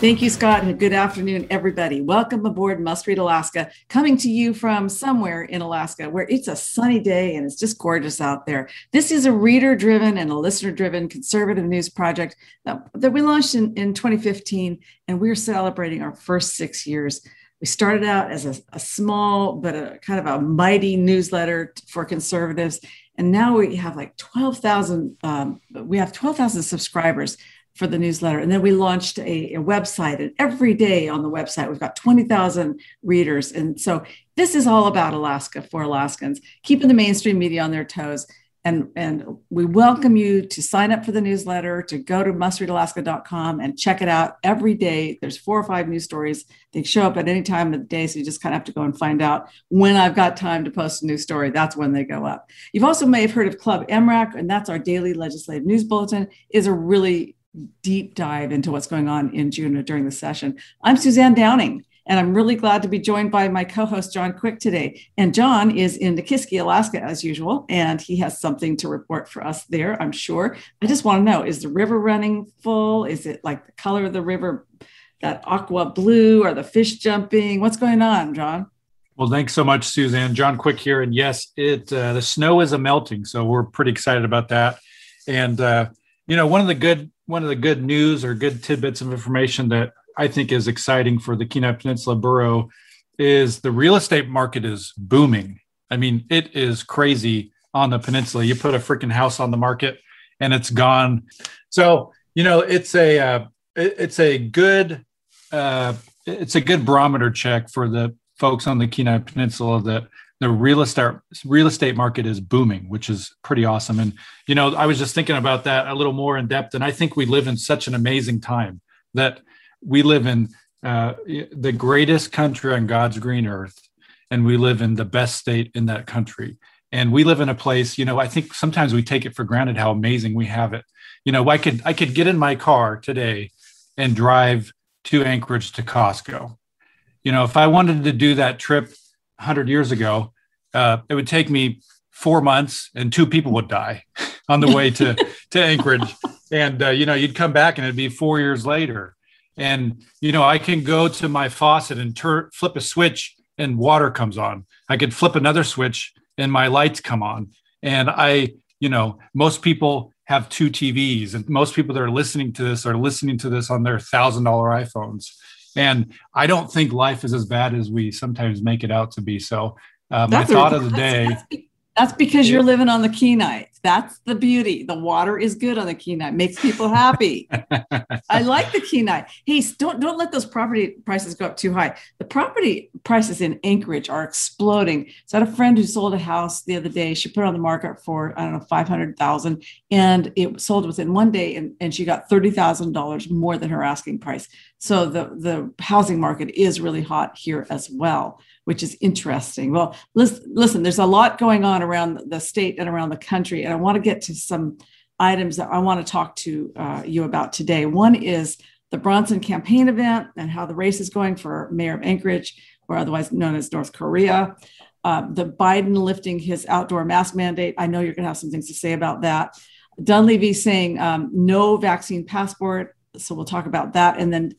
Thank you, Scott, and good afternoon, everybody. Welcome aboard Must Read Alaska, coming to you from somewhere in Alaska, where it's a sunny day and it's just gorgeous out there. This is a reader-driven and a listener-driven conservative news project that we launched in 2015, and we're celebrating our first 6 years. We started out as a small but a kind of a mighty newsletter for conservatives, and now we have 12,000 subscribers for the newsletter. And then we launched a website, and every day on the website, we've got 20,000 readers. And so this is all about Alaska for Alaskans, keeping the mainstream media on their toes. And we welcome you to sign up for the newsletter, to go to mustreadalaska.com and check it out every day. There's 4 or 5 news stories. They show up at any time of the day, so you just kind of have to go and find out when I've got time to post a new story. That's when they go up. You've also may have heard of Club MRAC, and that's our daily legislative news bulletin. Is a really deep dive into what's going on in June or during the session. I'm Suzanne Downing, and I'm really glad to be joined by my co-host, John Quick, today. And John is in Nikiski, Alaska, as usual, and he has something to report for us there, I'm sure. I just want to know, is the river running full? Is it like the color of the river, that aqua blue? Are the fish jumping? What's going on, John? Well, thanks so much, Suzanne. John Quick here. And yes, the snow is melting, so we're pretty excited about that. And, one of the good news or good tidbits of information that I think is exciting for the Kenai Peninsula Borough is the real estate market is booming. I mean, it is crazy on the peninsula. You put a freaking house on the market and it's gone. So, it's a good barometer check for the folks on the Kenai Peninsula that the real estate market is booming, which is pretty awesome. And, I was just thinking about that a little more in depth. And I think we live in such an amazing time that we live in the greatest country on God's green earth. And we live in the best state in that country. And we live in a place, I think sometimes we take it for granted how amazing we have it. I could get in my car today and drive to Anchorage to Costco. If I wanted to do that trip 100 years ago, it would take me 4 months and 2 people would die on the way to Anchorage. And, you'd come back and it'd be 4 years later. And, I can go to my faucet and flip a switch and water comes on. I could flip another switch and my lights come on. And most people have 2 TVs, and most people that are listening to this on their $1,000 iPhones. And I don't think life is as bad as we sometimes make it out to be. So that's because you're living on the Kenai. That's the beauty. The water is good on the Kenai. Makes people happy. I like the Kenai. Hey, don't let those property prices go up too high. The property prices in Anchorage are exploding. So I had a friend who sold a house the other day. She put it on the market for, I don't know, $500,000, and it sold within 1 day, and she got $30,000 more than her asking price. So the housing market is really hot here as well, which is interesting. Well, listen, there's a lot going on around the state and around the country, and I want to get to some items that I want to talk to you about today. One is the Bronson campaign event and how the race is going for mayor of Anchorage, or otherwise known as North Korea. The Biden lifting his outdoor mask mandate. I know you're going to have some things to say about that. Dunleavy saying no vaccine passport. So we'll talk about that. And then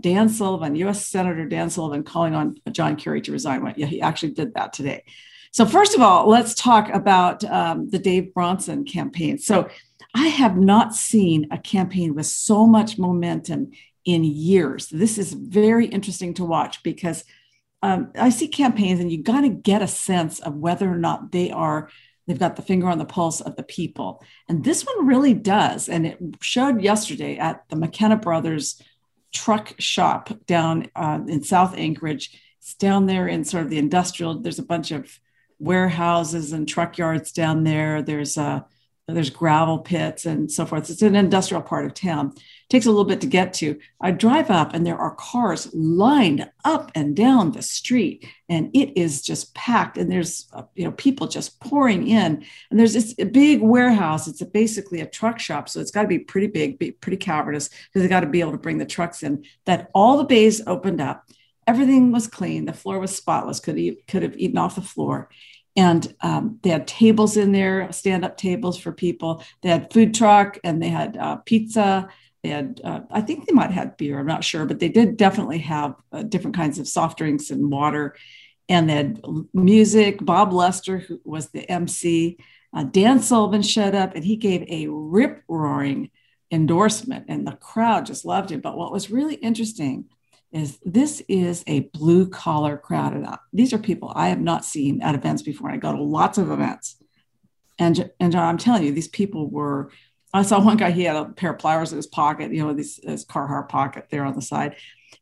Dan Sullivan, U.S. Senator Dan Sullivan, calling on John Kerry to resign. Yeah, he actually did that today. So first of all, let's talk about the Dave Bronson campaign. So I have not seen a campaign with so much momentum in years. This is very interesting to watch because I see campaigns and you got to get a sense of whether or not they've got the finger on the pulse of the people. And this one really does. And it showed yesterday at the McKenna Brothers truck shop down in South Anchorage. It's down there in sort of the industrial, there's a bunch of warehouses and truck yards down there. There's gravel pits and so forth. It's an industrial part of town. Takes a little bit to get to. I drive up and there are cars lined up and down the street and it is just packed and there's people just pouring in and there's this big warehouse. It's basically a truck shop. So it's got to be pretty big, pretty cavernous because they got to be able to bring the trucks in. That all the bays opened up. Everything was clean. The floor was spotless. Could have eaten off the floor. And they had tables in there, stand-up tables for people. They had food truck and they had pizza. They had, I think they might have had beer, I'm not sure, but they did definitely have different kinds of soft drinks and water. And they had music. Bob Lester, who was the MC, Dan Sullivan showed up and he gave a rip-roaring endorsement and the crowd just loved him. But what was really interesting is this is a blue-collar crowd. And these are people I have not seen at events before. And I go to lots of events. And John, I'm telling you, these people were, I saw one guy, he had a pair of pliers in his pocket, his Carhartt pocket there on the side.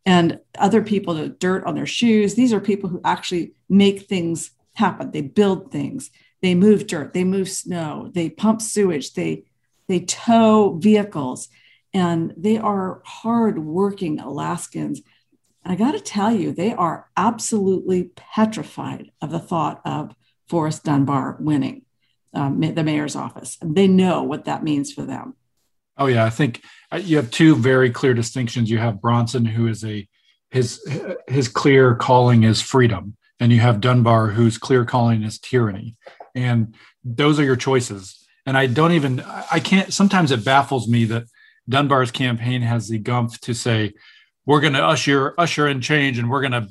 And other people, the dirt on their shoes. These are people who actually make things happen. They build things. They move dirt. They move snow. They pump sewage. They tow vehicles. And they are hardworking Alaskans. I got to tell you, they are absolutely petrified of the thought of Forrest Dunbar winning the mayor's office. They know what that means for them. Oh, yeah. I think you have two very clear distinctions. You have Bronson, who is his clear calling is freedom. And you have Dunbar, whose clear calling is tyranny. And those are your choices. And sometimes it baffles me that Dunbar's campaign has the gumph to say, we're going to usher in change and we're going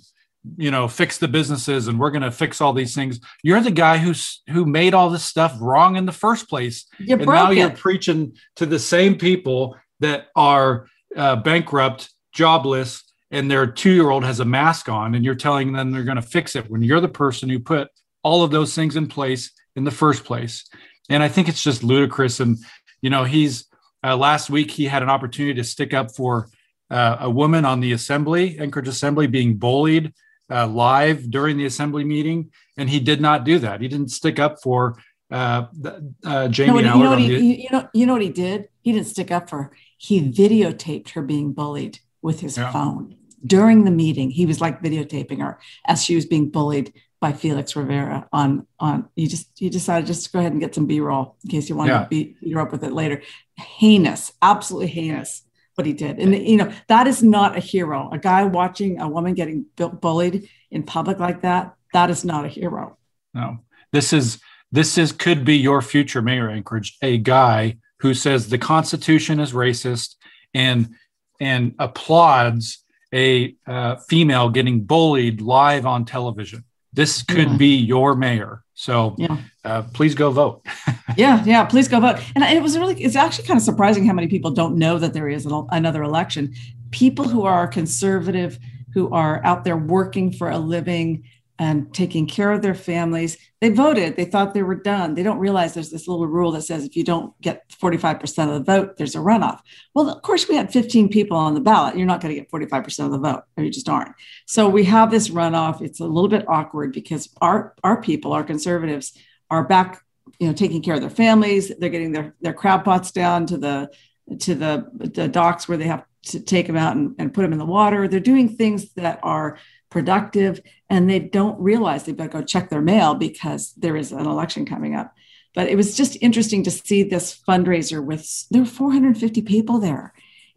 to, fix the businesses and we're going to fix all these things. You're the guy who made all this stuff wrong in the first place. And now you're preaching to the same people that are bankrupt, jobless, and their 2-year-old has a mask on and you're telling them they're going to fix it when you're the person who put all of those things in place in the first place. And I think it's just ludicrous. And, last week, he had an opportunity to stick up for a woman on the assembly, Anchorage Assembly, being bullied live during the assembly meeting. And he did not do that. He didn't stick up for Jamie Allard. You know what he did? He didn't stick up for her. He videotaped her being bullied with his phone. During the meeting, he was like videotaping her as she was being bullied by Felix Rivera you decided just to go ahead and get some B-roll in case you wanted to beat her up with it later. Heinous, absolutely heinous what he did. And, that is not a hero. A guy watching a woman getting bullied in public like that, that is not a hero. No, this could be your future mayor, Anchorage, a guy who says the Constitution is racist and applauds a female getting bullied live on television. This could be your mayor. So please go vote. Yeah, please go vote. And it's actually kind of surprising how many people don't know that there is another election. People who are conservative, who are out there working for a living and taking care of their families, they voted. They thought they were done. They don't realize there's this little rule that says if you don't get 45% of the vote, there's a runoff. Well, of course, we had 15 people on the ballot. You're not going to get 45% of the vote, or you just aren't. So we have this runoff. It's a little bit awkward because our people, our conservatives, are back, taking care of their families. They're getting their crab pots down to the docks where they have to take them out and put them in the water. They're doing things that are productive, and they don't realize they better go check their mail because there is an election coming up. But it was just interesting to see this fundraiser with, there were 450 people there.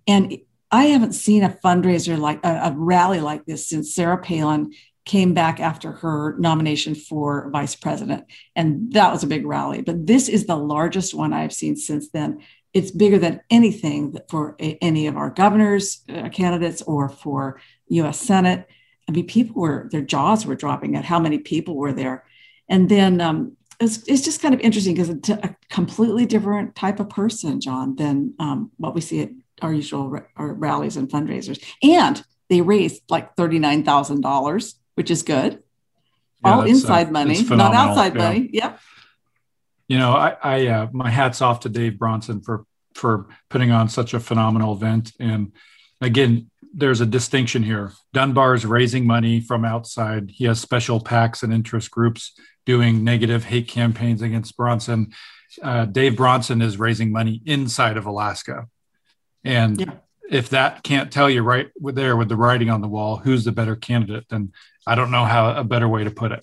And I haven't seen a fundraiser like a rally like this since Sarah Palin came back after her nomination for vice president. And that was a big rally, but this is the largest one I've seen since then. it's bigger than anything for any of our governors candidates or for U.S. Senate. I mean, people were, their jaws were dropping at how many people were there. And then it's just kind of interesting because it's a completely different type of person, John, than what we see at our usual rallies and fundraisers. And they raised like $39,000, which is good. Yeah, all inside money, not outside money. Yep. You know, I my hat's off to Dave Bronson for putting on such a phenomenal event. And again, there's a distinction here. Dunbar is raising money from outside. He has special PACs and interest groups doing negative hate campaigns against Bronson. Dave Bronson is raising money inside of Alaska. And yeah. If that can't tell you right there with the writing on the wall, who's the better candidate, then I don't know how a better way to put it.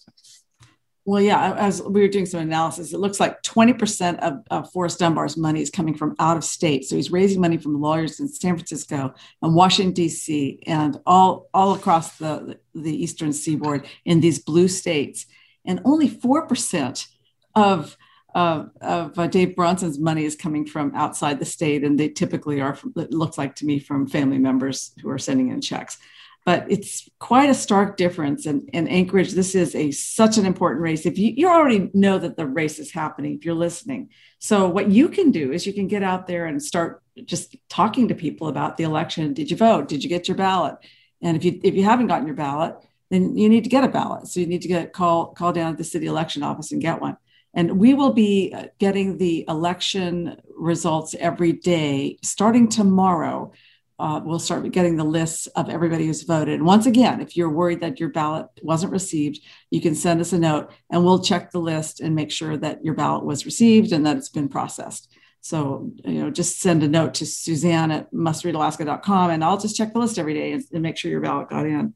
Well, yeah, as we were doing some analysis, it looks like 20% of Forrest Dunbar's money is coming from out of state. So he's raising money from lawyers in San Francisco and Washington, D.C. and all across the eastern seaboard in these blue states. And only 4% of Dave Bronson's money is coming from outside the state. And they typically are, it looks like to me, from family members who are sending in checks. But it's quite a stark difference. And Anchorage, this is such an important race. If you already know that the race is happening, if you're listening. So what you can do is you can get out there and start just talking to people about the election. Did you vote? Did you get your ballot? And if you haven't gotten your ballot, then you need to get a ballot. So you need to call down at the city election office and get one. And we will be getting the election results every day starting tomorrow. We'll start getting the lists of everybody who's voted. And once again, if you're worried that your ballot wasn't received, you can send us a note and we'll check the list and make sure that your ballot was received and that it's been processed. So, you know, just send a note to Suzanne at mustreadalaska.com and I'll just check the list every day and make sure your ballot got in.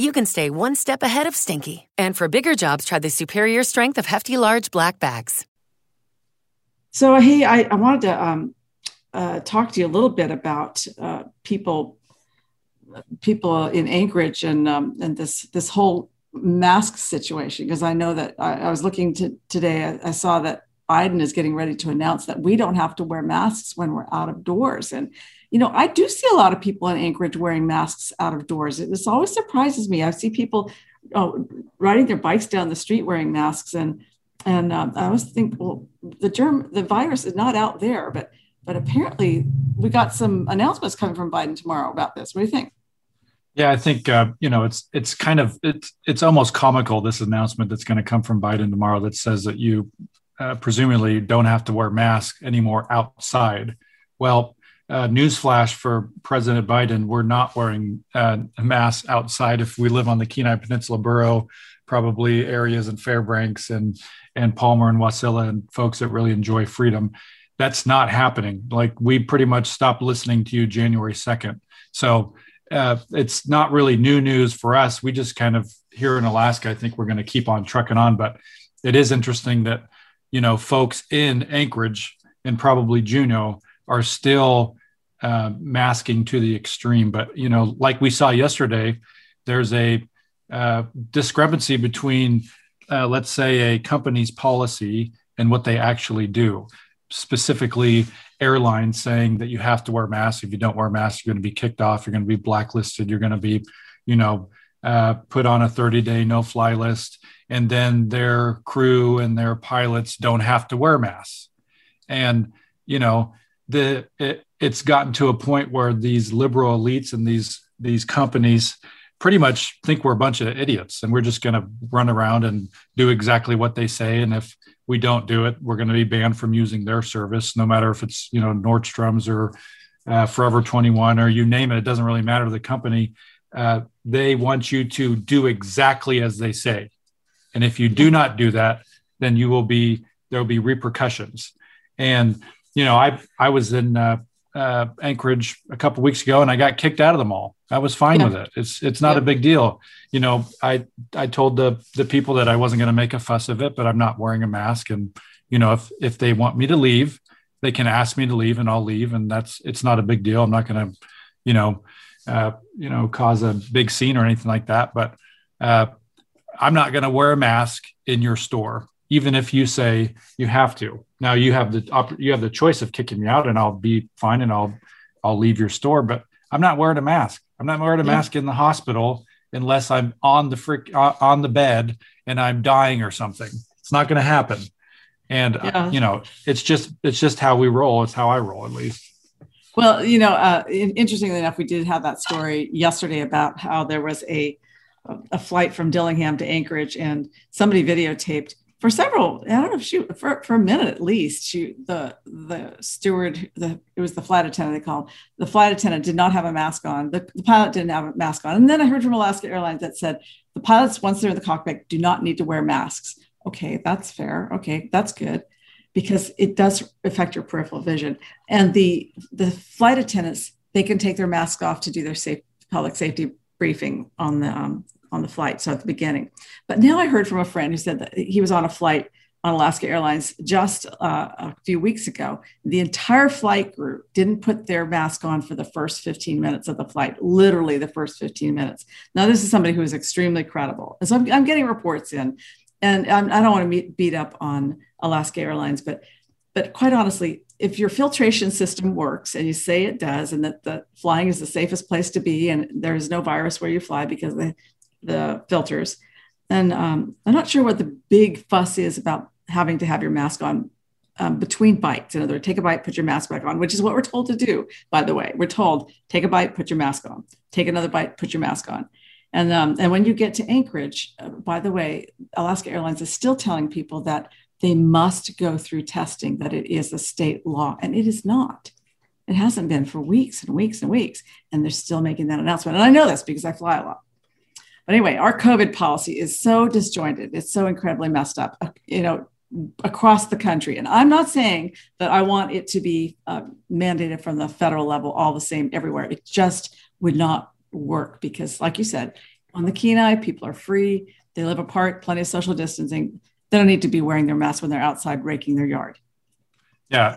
You can stay one step ahead of stinky. And for bigger jobs, try the superior strength of Hefty large black bags. So hey, I wanted to talk to you a little bit about people in Anchorage and this whole mask situation, because I know that I was looking today. I saw that Biden is getting ready to announce that we don't have to wear masks when we're out of doors. And, you know, I do see a lot of people in Anchorage wearing masks out of doors. This always surprises me. I see people riding their bikes down the street wearing masks. And I always think, well, the virus is not out there, but apparently we got some announcements coming from Biden tomorrow about this. What do you think? Yeah, I think, you know, it's almost comical, this announcement that's going to come from Biden tomorrow that says that you presumably don't have to wear masks anymore outside. Well, newsflash for President Biden, we're not wearing masks outside if we live on the Kenai Peninsula Borough, probably areas in Fairbanks and Palmer and Wasilla and folks that really enjoy freedom. That's not happening. Like, we pretty much stopped listening to you January 2nd. So it's not really new news for us. We just kind of, here in Alaska, I think we're going to keep on trucking on. But it is interesting that, you know, folks in Anchorage and probably Juneau are still masking to the extreme. But, you know, like we saw yesterday, there's a discrepancy between, let's say, a company's policy and what they actually do. Specifically, airlines saying that you have to wear masks. If you don't wear masks, you're going to be kicked off. You're going to be blacklisted. You're going to be, you know, put on a 30-day no-fly list. And then their crew and their pilots don't have to wear masks. And, you know, it's gotten to a point where these liberal elites and these companies pretty much think we're a bunch of idiots and we're just going to run around and do exactly what they say. And if we don't do it, we're going to be banned from using their service, no matter if it's, you know, Nordstrom's or Forever 21 or you name it. It doesn't really matter to the company. They want you to do exactly as they say. And if you do not do that, then there'll be repercussions. And, you know, I was in Anchorage a couple weeks ago, and I got kicked out of the mall. I was fine with it. It's not a big deal. You know, I told the people that I wasn't going to make a fuss of it, but I'm not wearing a mask. And, you know, if they want me to leave, they can ask me to leave and I'll leave. And it's not a big deal. I'm not going to, cause a big scene or anything like that. But I'm not going to wear a mask in your store, even if you say you have to. Now you have the choice of kicking me out, and I'll be fine, and I'll leave your store. But I'm not wearing a mask. I'm not wearing a mask in the hospital unless I'm on the on the bed and I'm dying or something. It's not going to happen. And it's just how we roll. It's how I roll, at least. Well, interestingly enough, we did have that story yesterday about how there was a flight from Dillingham to Anchorage, and somebody videotaped. For several, I don't know if for a minute at least, the steward, it was the flight attendant they called. The flight attendant did not have a mask on. The pilot didn't have a mask on. And then I heard from Alaska Airlines that said, the pilots, once they're in the cockpit, do not need to wear masks. Okay, that's fair. Okay, that's good, because it does affect your peripheral vision. And the flight attendants, they can take their mask off to do their public safety briefing on the on the flight, so at the beginning. But now I heard from a friend who said that he was on a flight on Alaska Airlines just a few weeks ago. The entire flight group didn't put their mask on for the first 15 minutes of the flight, literally the first 15 minutes. Now, this is somebody who is extremely credible. And so I'm getting reports in, and I don't want to beat up on Alaska Airlines, but quite honestly, if your filtration system works, and you say it does, and that the flying is the safest place to be, and there is no virus where you fly because the filters. And I'm not sure what the big fuss is about having to have your mask on between bites. In other words, take a bite, put your mask back on, which is what we're told to do, by the way. We're told, take a bite, put your mask on. Take another bite, put your mask on. And when you get to Anchorage, by the way, Alaska Airlines is still telling people that they must go through testing, that it is a state law, and it is not. It hasn't been for weeks and weeks and weeks, and they're still making that announcement. And I know this because I fly a lot. But anyway, our COVID policy is so disjointed. It's so incredibly messed up, across the country. And I'm not saying that I want it to be mandated from the federal level all the same everywhere. It just would not work because, like you said, on the Kenai, people are free. They live apart, plenty of social distancing. They don't need to be wearing their masks when they're outside raking their yard. Yeah,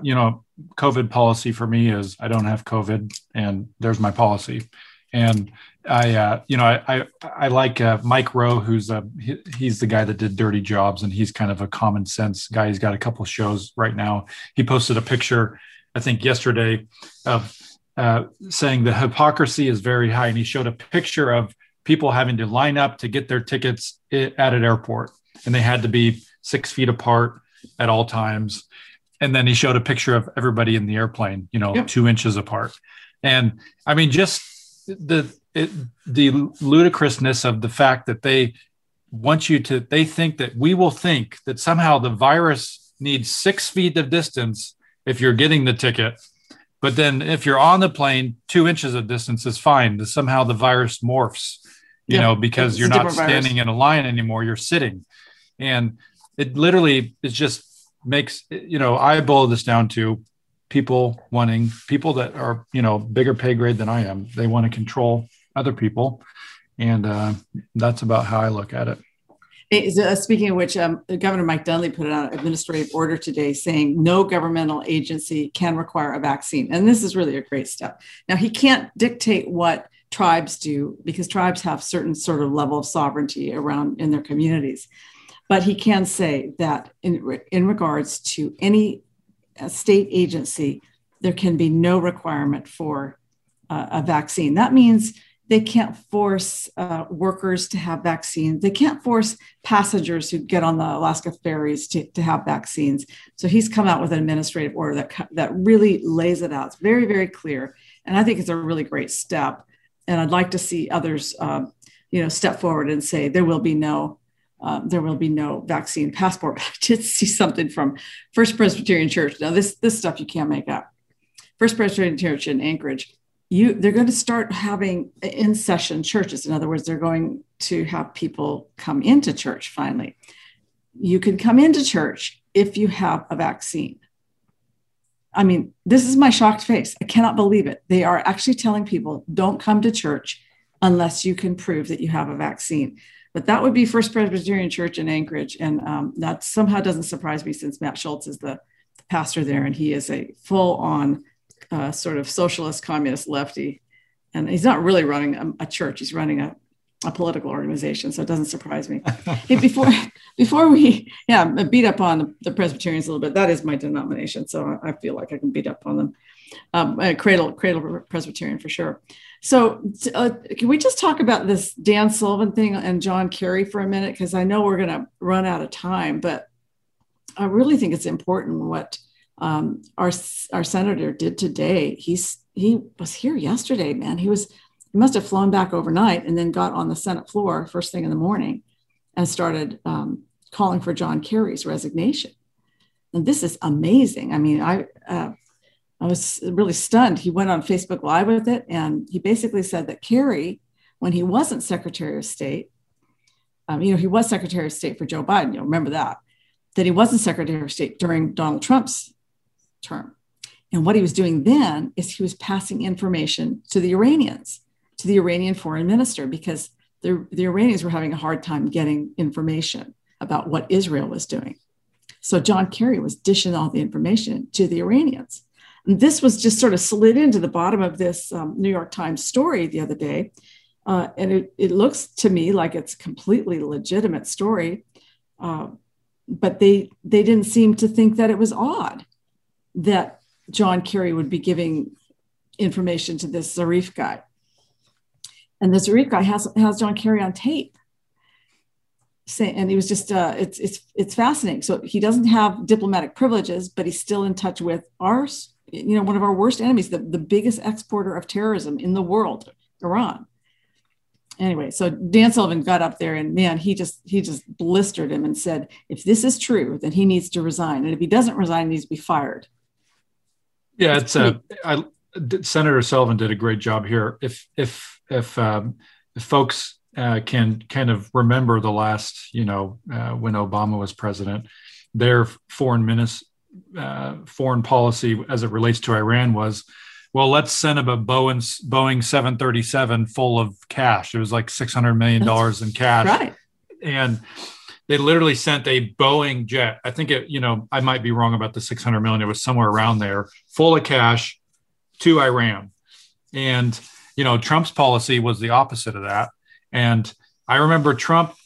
COVID policy for me is I don't have COVID, and there's my policy. And I like Mike Rowe, who's he's the guy that did Dirty Jobs, and he's kind of a common sense guy. He's got a couple shows right now. He posted a picture, I think yesterday, of saying the hypocrisy is very high. And he showed a picture of people having to line up to get their tickets at an airport, and they had to be 6 feet apart at all times. And then he showed a picture of everybody in the airplane, 2 inches apart. And I mean, just the ludicrousness of the fact that they want you to, they think that we will think that somehow the virus needs 6 feet of distance if you're getting the ticket, but then if you're on the plane, 2 inches of distance is fine. Somehow the virus morphs, because you're not standing in a line anymore, you're sitting. And it literally, it just makes, I boil this down to people that are, bigger pay grade than I am. They want to control other people. And that's about how I look at it. Speaking of which, Governor Mike Dunleavy put out an administrative order today saying no governmental agency can require a vaccine. And this is really a great step. Now, he can't dictate what tribes do because tribes have certain sort of level of sovereignty around in their communities. But he can say that in regards to any a state agency, there can be no requirement for a vaccine. That means they can't force workers to have vaccines. They can't force passengers who get on the Alaska ferries to have vaccines. So he's come out with an administrative order that really lays it out. It's very, very clear. And I think it's a really great step. And I'd like to see others, step forward and say there will be no vaccine passport. I did see something from First Presbyterian Church. Now, this stuff you can't make up. First Presbyterian Church in Anchorage, they're going to start having in-session churches. In other words, they're going to have people come into church finally. You can come into church if you have a vaccine. I mean, this is my shocked face. I cannot believe it. They are actually telling people, don't come to church unless you can prove that you have a vaccine. But that would be First Presbyterian Church in Anchorage. And that somehow doesn't surprise me, since Matt Schultz is the pastor there, and he is a full-on sort of socialist, communist lefty. And he's not really running a church. He's running a political organization. So it doesn't surprise me. Hey, before we beat up on the Presbyterians a little bit, that is my denomination. So I feel like I can beat up on them. Cradle Presbyterian for sure. So can we just talk about this Dan Sullivan thing and John Kerry for a minute? Because I know we're going to run out of time, but I really think it's important what our senator did today. He was here yesterday, man. He must have flown back overnight and then got on the Senate floor first thing in the morning and started calling for John Kerry's resignation. And this is amazing. I mean, I was really stunned. He went on Facebook Live with it, and he basically said that Kerry, when he wasn't Secretary of State, he was Secretary of State for Joe Biden, you'll remember that he wasn't Secretary of State during Donald Trump's term. And what he was doing then is he was passing information to the Iranians, to the Iranian foreign minister, because the Iranians were having a hard time getting information about what Israel was doing. So John Kerry was dishing all the information to the Iranians. And this was just sort of slid into the bottom of this New York Times story the other day. And it looks to me like it's a completely legitimate story. But they didn't seem to think that it was odd that John Kerry would be giving information to this Zarif guy. And the Zarif guy has John Kerry on tape. And he was just, it's fascinating. So he doesn't have diplomatic privileges, but he's still in touch with one of our worst enemies, the biggest exporter of terrorism in the world, Iran. Anyway, so Dan Sullivan got up there, and man, he just blistered him and said, if this is true, then he needs to resign. And if he doesn't resign, he needs to be fired. Yeah, Senator Sullivan did a great job here. If folks can kind of remember the last, when Obama was president, their foreign policy as it relates to Iran was, well, let's send him a Boeing 737 full of cash. It was like $600 million in cash. Right. And they literally sent a Boeing jet. I think I might be wrong about the 600 million. It was somewhere around there, full of cash to Iran. And, Trump's policy was the opposite of that. And I remember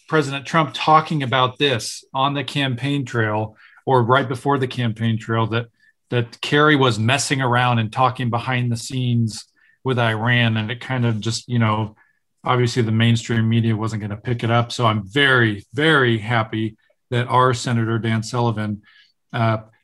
President Trump talking about this on the campaign trail, or right before the campaign trail, that Kerry was messing around and talking behind the scenes with Iran. And it kind of just, obviously the mainstream media wasn't going to pick it up. So I'm very, very happy that our Senator Dan Sullivan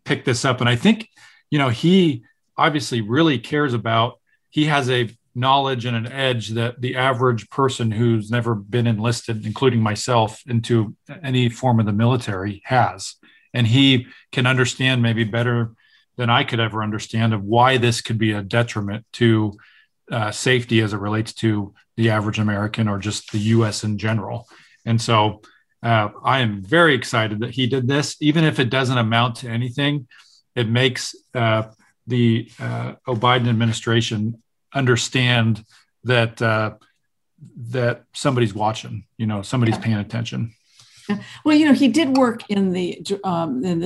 picked this up. And I think, he obviously really cares about, he has a knowledge and an edge that the average person who's never been enlisted, including myself, into any form of the military has. And he can understand maybe better than I could ever understand of why this could be a detriment to safety as it relates to the average American or just the U.S. in general. And so I am very excited that he did this. Even if it doesn't amount to anything, it makes the Biden administration understand that somebody's watching, somebody's paying attention. Well, he did work in the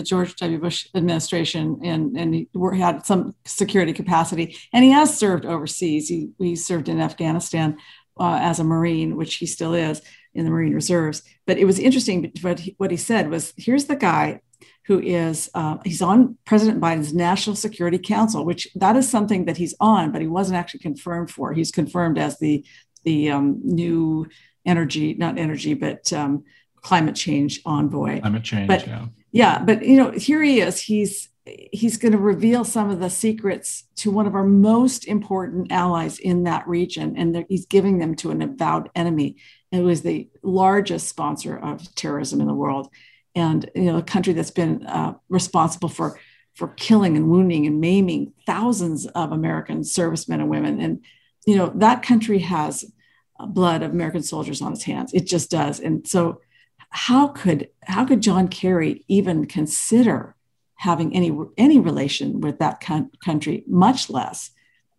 George W. Bush administration, and he had some security capacity, and he has served overseas. He served in Afghanistan as a Marine, which he still is in the Marine Reserves. But it was interesting, what he said was, here's the guy who is, he's on President Biden's National Security Council, which that is something that he's on, but he wasn't actually confirmed for. He's confirmed as the new climate change envoy. But here he is. He's going to reveal some of the secrets to one of our most important allies in that region, and he's giving them to an avowed enemy. It was the largest sponsor of terrorism in the world, and a country that's been responsible for killing and wounding and maiming thousands of American servicemen and women. And that country has blood of American soldiers on its hands. It just does, and so. How could John Kerry even consider having any relation with that country, much less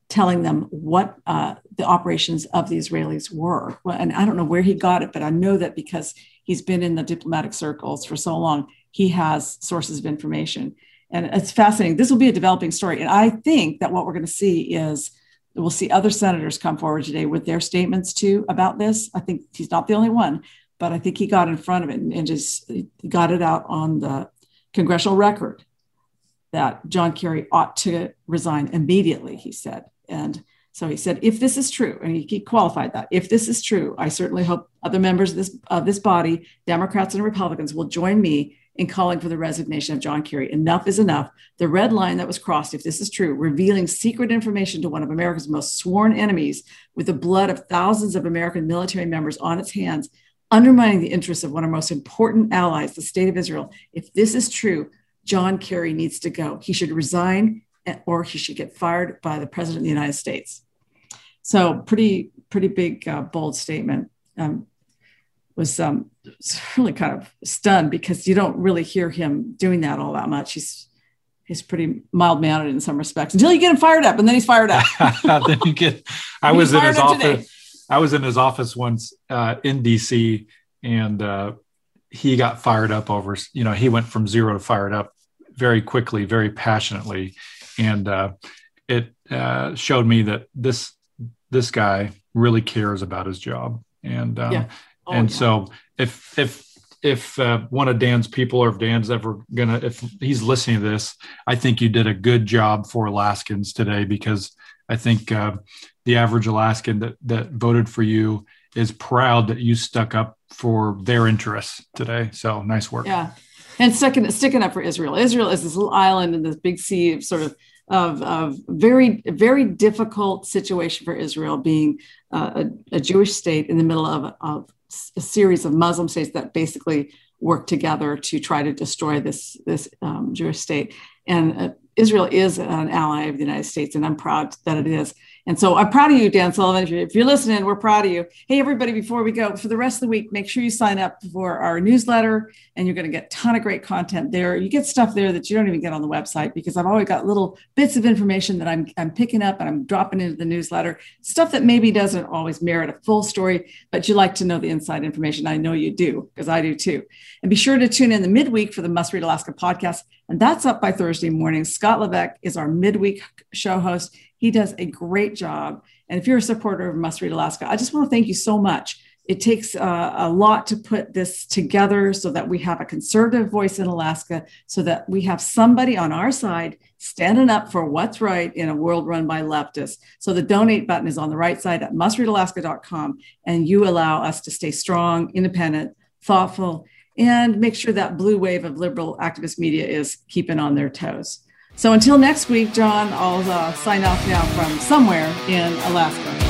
telling them what the operations of the Israelis were. Well, and I don't know where he got it, but I know that because he's been in the diplomatic circles for so long, he has sources of information. And it's fascinating. This will be a developing story. And I think that what we're going to see is we'll see other senators come forward today with their statements too about this. I think he's not the only one, but I think he got in front of it and just got it out on the congressional record that John Kerry ought to resign immediately, he said. And so he said, if this is true, and he qualified that, if this is true, I certainly hope other members of this body, Democrats and Republicans, will join me in calling for the resignation of John Kerry. Enough is enough. The red line that was crossed, if this is true, revealing secret information to one of America's most sworn enemies with the blood of thousands of American military members on its hands, undermining the interests of one of our most important allies, the state of Israel. If this is true, John Kerry needs to go. He should resign or he should get fired by the president of the United States. So pretty big, bold statement. Was really kind of stunned because you don't really hear him doing that all that much. He's pretty mild-mannered in some respects until you get him fired up, and then he's fired up. I was in his office once in DC, and he got fired up over. You know, he went from zero to fired up very quickly, very passionately, and it showed me that this guy really cares about his job, and yeah. So if one of Dan's people, or if Dan's ever if he's listening to this, I think you did a good job for Alaskans today, because I think the average Alaskan that voted for you is proud that you stuck up for their interests today. So nice work. Yeah. And sticking up for Israel. Israel is this little island in this big sea of sort of very, very difficult situation for Israel, being a Jewish state in the middle of a series of Muslim states that basically work together to try to destroy this Jewish state. And Israel is an ally of the United States, and I'm proud that it is. And so I'm proud of you, Dan Sullivan. If you're listening, we're proud of you. Hey, everybody, before we go, for the rest of the week, make sure you sign up for our newsletter, and you're going to get a ton of great content there. You get stuff there that you don't even get on the website, because I've always got little bits of information that I'm picking up and I'm dropping into the newsletter, stuff that maybe doesn't always merit a full story, but you like to know the inside information. I know you do, because I do too. And be sure to tune in the midweek for the Must Read Alaska podcast, and that's up by Thursday morning. Scott Levesque is our midweek show host. He does a great job. And if you're a supporter of Must Read Alaska, I just want to thank you so much. It takes a lot to put this together so that we have a conservative voice in Alaska, so that we have somebody on our side standing up for what's right in a world run by leftists. So the donate button is on the right side at mustreadalaska.com, and you allow us to stay strong, independent, thoughtful, and make sure that blue wave of liberal activist media is keeping on their toes. So until next week, John, I'll sign off now from somewhere in Alaska.